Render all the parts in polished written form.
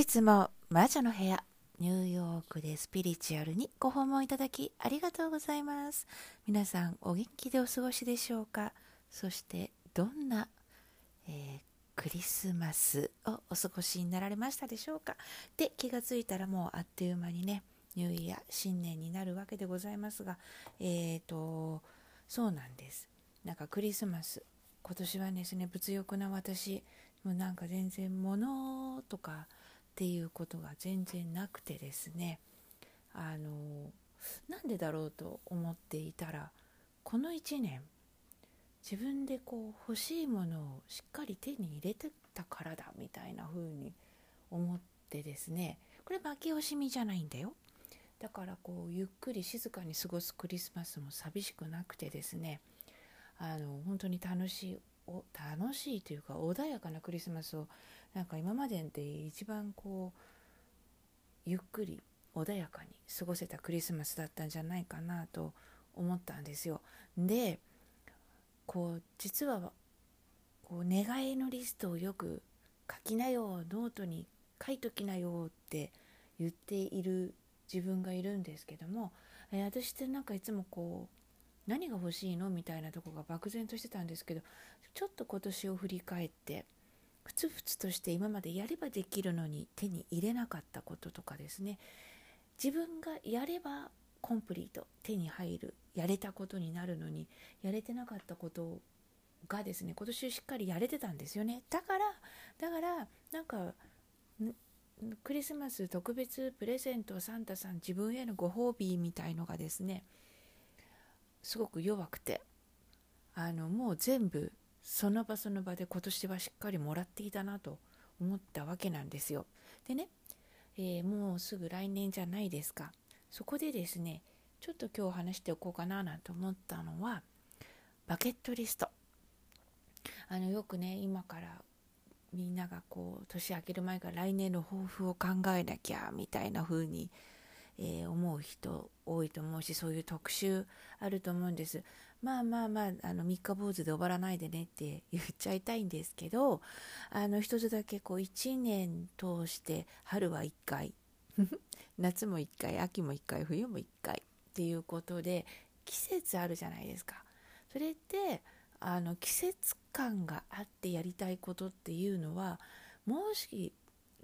日も魔女の部屋、ニューヨークでスピリチュアルにご訪問いただきありがとうございます。皆さんお元気でお過ごしでしょうか。そしてどんな、クリスマスをお過ごしになられましたでしょうか。で、気がついたらもうあっという間にね、ニューイヤー新年になるわけでございますが、そうなんです。なんかクリスマス、今年はですね、物欲な私もうなんか全然物とかっていうことが全然なくてですね、なんでだろうと思っていたら、この1年自分でこう欲しいものをしっかり手に入れてたからだみたいな風に思ってですね、これ負け惜しみじゃないんだよ。だからこうゆっくり静かに過ごすクリスマスも寂しくなくてですね、本当に楽しいというか穏やかなクリスマスを、なんか今までで一番こうゆっくり穏やかに過ごせたクリスマスだったんじゃないかなと思ったんですよ。で、こう実はこう願いのリストをよく書きなよ、ノートに書いときなよって言っている自分がいるんですけども、私ってなんかいつもこう何が欲しいのみたいなとこが漠然としてたんですけど、ちょっと今年を振り返ってふつふつとして今までやればできるのに手に入れなかったこととかですね、自分がやればコンプリート、手に入る、やれたことになるのにやれてなかったことがですね、今年しっかりやれてたんですよね。だからなんかクリスマス特別プレゼント、サンタさん自分へのご褒美みたいのがですねすごく弱くて、もう全部その場その場で今年はしっかりもらっていたなと思ったわけなんですよ。でね、もうすぐ来年じゃないですか。そこでですね、ちょっと今日話しておこうかななんて思ったのはバケットリスト。よくね、今からみんながこう年明ける前から来年の抱負を考えなきゃみたいな風に思う人多いと思うし、そういう特集あると思うんです。三日坊主で終わらないでねって言っちゃいたいんですけど、一つだけこう1年通して春は1回夏も1回、秋も1回、冬も1回っていうことで季節あるじゃないですか。それって季節感があってやりたいことっていうのは、もし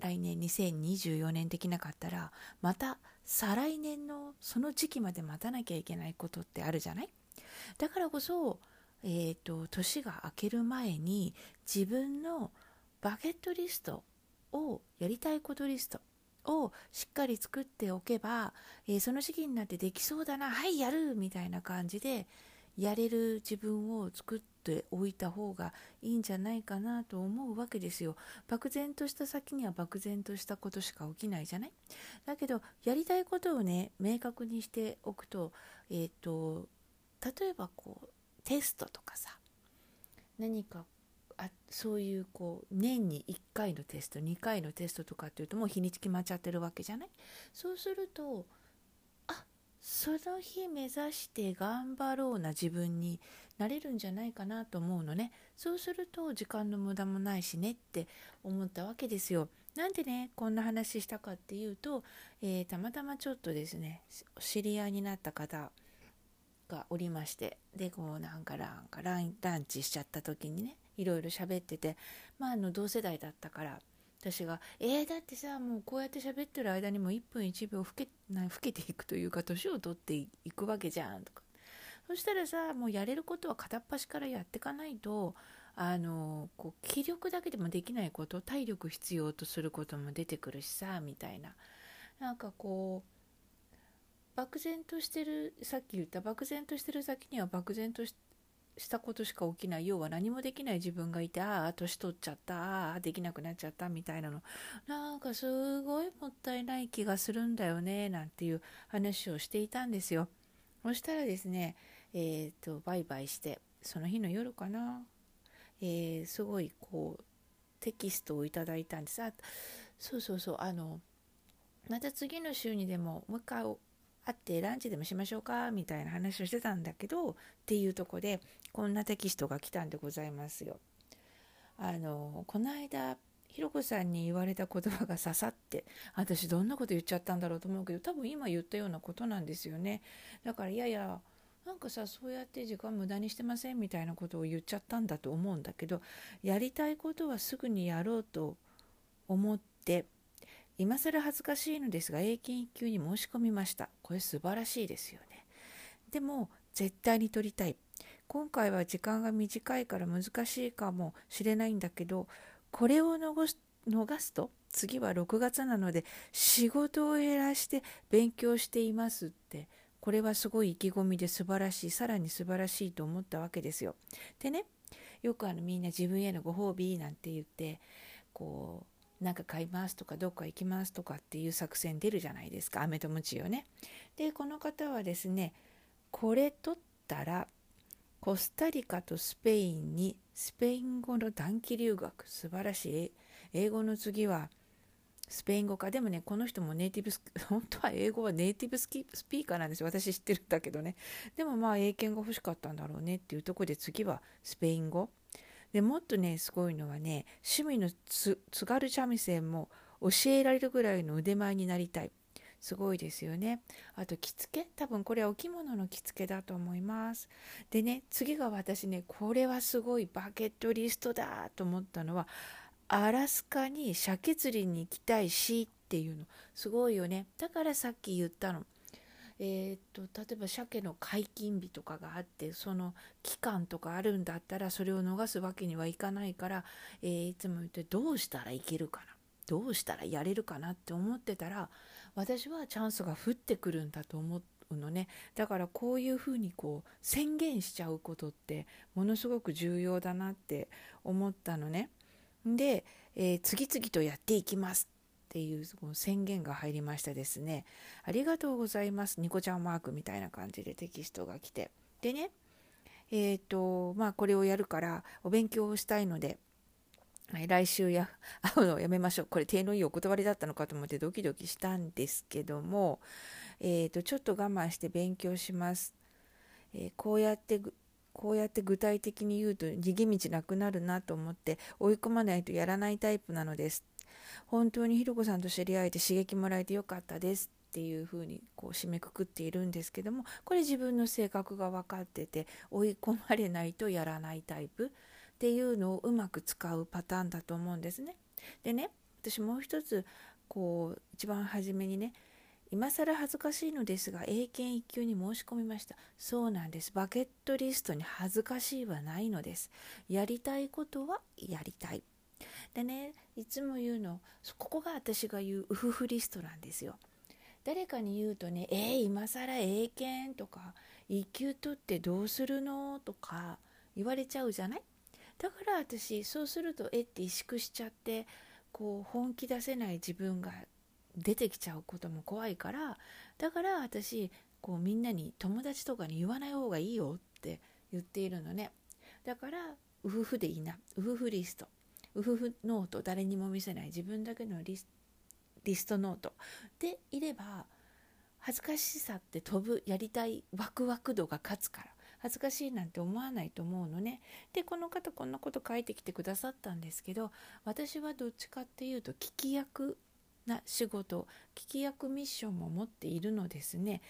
来年2024年できなかったらまた再来年のその時期まで待たなきゃいけないことってあるじゃない。だからこそ、年が明ける前に自分のバケットリストを、やりたいことリストをしっかり作っておけば、その時期になってできそうだな、はいやるみたいな感じでやれる自分を作っておいた方がいいんじゃないかなと思うわけですよ。漠然とした先には漠然としたことしか起きないじゃない。だけどやりたいことをね、明確にしておくと、例えばこうテストとかさ、何かそういうこう年に1回のテスト、2回のテストとかっていうともう日にち決まっちゃってるわけじゃない。そうするとその日目指して頑張ろうな自分になれるんじゃないかなと思うのね。そうすると時間の無駄もないしねって思ったわけですよ。なんでねこんな話したかっていうと、たまたまちょっとですね知り合いになった方がおりまして、でこうなんかランチしちゃった時にね、いろいろ喋ってて、同世代だったから私がだってさ、もうこうやって喋ってる間にも1分1秒老けていくというか年を取っていくわけじゃんとか、そしたらさ、もうやれることは片っ端からやっていかないと、こう気力だけでもできないこと、体力必要とすることも出てくるしさみたいな、なんかこう漠然としてる、さっき言った漠然としてる先には漠然としたことしか起きない、要は何もできない自分がいて、年取っちゃった、できなくなっちゃったみたいなの、なんかすごいもったいない気がするんだよねなんていう話をしていたんですよ。そしたらですね、バイバイして、その日の夜かな、すごいこうテキストをいただいたんです。そうまた次の週にでももう一回会ってランチでもしましょうかみたいな話をしてたんだけど、っていうとこでこんなテキストが来たんでございますよ。この間ひろこさんに言われた言葉が刺さって、私どんなこと言っちゃったんだろうと思うけど、多分今言ったようなことなんですよね。だからいやいやなんかさ、そうやって時間無駄にしてませんみたいなことを言っちゃったんだと思うんだけど、やりたいことはすぐにやろうと思って、今更恥ずかしいのですが英検1級に申し込みました。これ素晴らしいですよね。でも絶対に取りたい。今回は時間が短いから難しいかもしれないんだけど、これを逃すと次は6月なので仕事を減らして勉強していますって、これはすごい意気込みで素晴らしい、さらに素晴らしいと思ったわけですよ。でね、よくみんな自分へのご褒美なんて言って、こうなんか買いますとかどっか行きますとかっていう作戦出るじゃないですか、飴とムチをね。でこの方はですね、これ取ったらコスタリカとスペインにスペイン語の短期留学、素晴らしい。英語の次はスペイン語か。でもね、この人もネイティブ、本当は英語はネイティブスピーカーなんですよ。私知ってるんだけどね。でもまあ英検が欲しかったんだろうねっていうところで、次はスペイン語。でもっとね、すごいのはね、趣味の津軽三味線も教えられるぐらいの腕前になりたい。すごいですよね。あと着付け、多分これはお着物の着付けだと思います。でね、次が私ね、これはすごいバケットリストだと思ったのは、アラスカに鮭釣りに行きたいしっていうの、すごいよね。だからさっき言ったの、例えば鮭の解禁日とかがあって、その期間とかあるんだったらそれを逃すわけにはいかないから、いつも言ってどうしたらいけるかな、どうしたらやれるかなって思ってたら、私はチャンスが降ってくるんだと思うのね。だからこういうふうにこう宣言しちゃうことってものすごく重要だなって思ったのね。で、次々とやっていきますっていう宣言が入りましたですね。ありがとうございますニコちゃんマークみたいな感じでテキストが来て、でね、まあこれをやるからお勉強をしたいので、来週会うのをやめましょう。これ手のいいお断りだったのかと思ってドキドキしたんですけども、ちょっと我慢して勉強します、こうやって具体的に言うと逃げ道なくなるなと思って、追い込まないとやらないタイプなのです。本当にひろこさんと知り合えて刺激もらえてよかったですっていうふうにこう締めくくっているんですけども、これ自分の性格が分かってて、追い込まれないとやらないタイプっていうのをうまく使うパターンだと思うんですね。でね、私もう一つこう一番初めにね、今更恥ずかしいのですが英検1級に申し込みました。そうなんです。バケットリストに恥ずかしいはないのです。やりたいことはやりたい。でね、いつも言うの、ここが私が言うウフフリストなんですよ。誰かに言うとね、今更英検とか1級取ってどうするのとか言われちゃうじゃない。だから私そうするとって萎縮しちゃって、こう本気出せない自分が出てきちゃうことも怖いから、だから私こうみんなに、友達とかに言わない方がいいよって言っているのね。だからウフフでいいな、ウフフリスト、ウフフノート、誰にも見せない自分だけのリストノートでいれば、恥ずかしさって飛ぶ、やりたいワクワク度が勝つから恥ずかしいなんて思わないと思うのね。でこの方こんなこと書いてきてくださったんですけど、私はどっちかっていうと聞き役な仕事、聞き役ミッションも持っているのですね。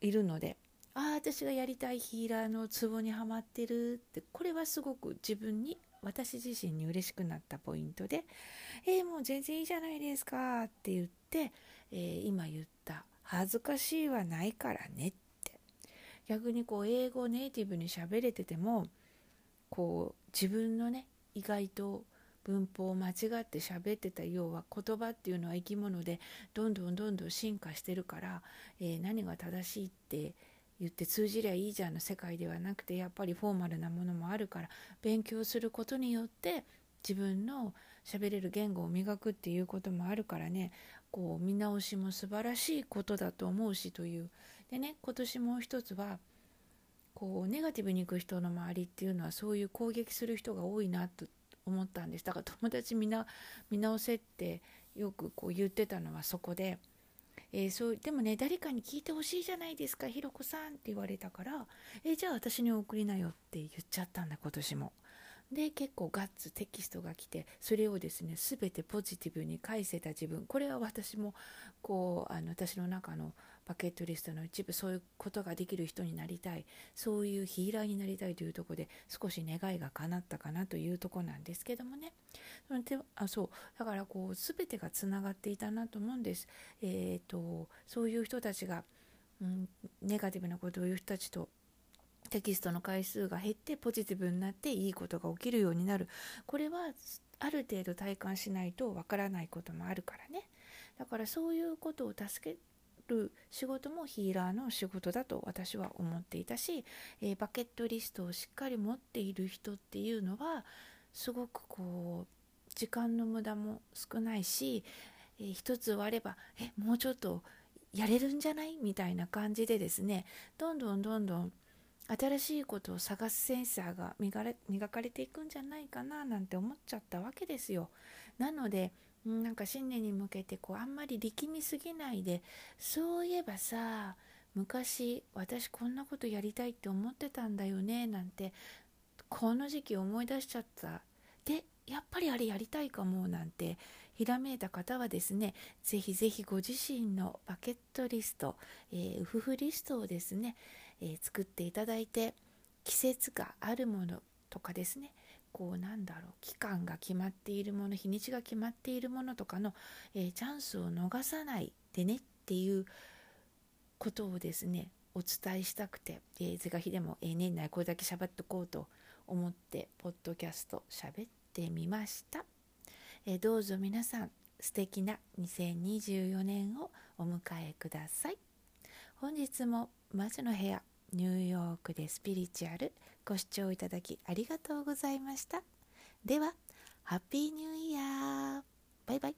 いるので、私がやりたいヒーラーのツボにはまってるって、これはすごく自分に、私自身に嬉しくなったポイントで、もう全然いいじゃないですかって言って、今言った恥ずかしいはないからねって、逆にこう英語ネイティブに喋れてても、こう自分のね、意外と文法を間違って喋ってた、要は言葉っていうのは生き物でどんどん進化してるから、何が正しいって言って通じりゃいいじゃんの世界ではなくて、やっぱりフォーマルなものもあるから、勉強することによって自分の喋れる言語を磨くっていうこともあるからね、こう見直しも素晴らしいことだと思うしという。でね、今年もう一つはこうネガティブに行く人の周りっていうのはそういう攻撃する人が多いなと思ったんです。だから友達みんな見直せってよくこう言ってたのはそこで、でもね、誰かに聞いてほしいじゃないですかひろこさんって言われたから、じゃあ私に送りなよって言っちゃったんだ今年も。で結構ガッツテキストが来て、それをですね全てポジティブに返せた自分、これは私もこう私の中のバケットリストの一部、そういうことができる人になりたい、そういうヒーラーになりたいというところで少し願いが叶ったかなというところなんですけどもね。だからこう全てがつながっていたなと思うんです。そういう人たちが、ネガティブなことを言う人たちとテキストの回数が減ってポジティブになっていいことが起きるようになる、これはある程度体感しないとわからないこともあるからね。だからそういうことを助ける仕事もヒーラーの仕事だと私は思っていたし、バケットリストをしっかり持っている人っていうのはすごくこう時間の無駄も少ないし、一つ終わればもうちょっとやれるんじゃないみたいな感じでですね、どんどん新しいことを探すセンサーが磨かれていくんじゃないかななんて思っちゃったわけですよ。なのでなんか新年に向けてこうあんまり力みすぎないで、そういえばさ昔私こんなことやりたいって思ってたんだよねなんてこの時期思い出しちゃった、でやっぱりあれやりたいかもなんてひらめいた方はですね、ぜひぜひご自身のバケットリスト、ウフフリストをですね、作っていただいて、季節があるものとかですね、こう期間が決まっているもの、日にちが決まっているものとかの、チャンスを逃さないでねっていうことをですねお伝えしたくて、是が非でも、年内これだけ喋っておこうと思ってポッドキャスト喋ってみました。どうぞ皆さん素敵な2024年をお迎えください。本日も魔女の部屋ニューヨークでスピリチュアル、ご視聴いただきありがとうございました。ではハッピーニューイヤー、バイバイ。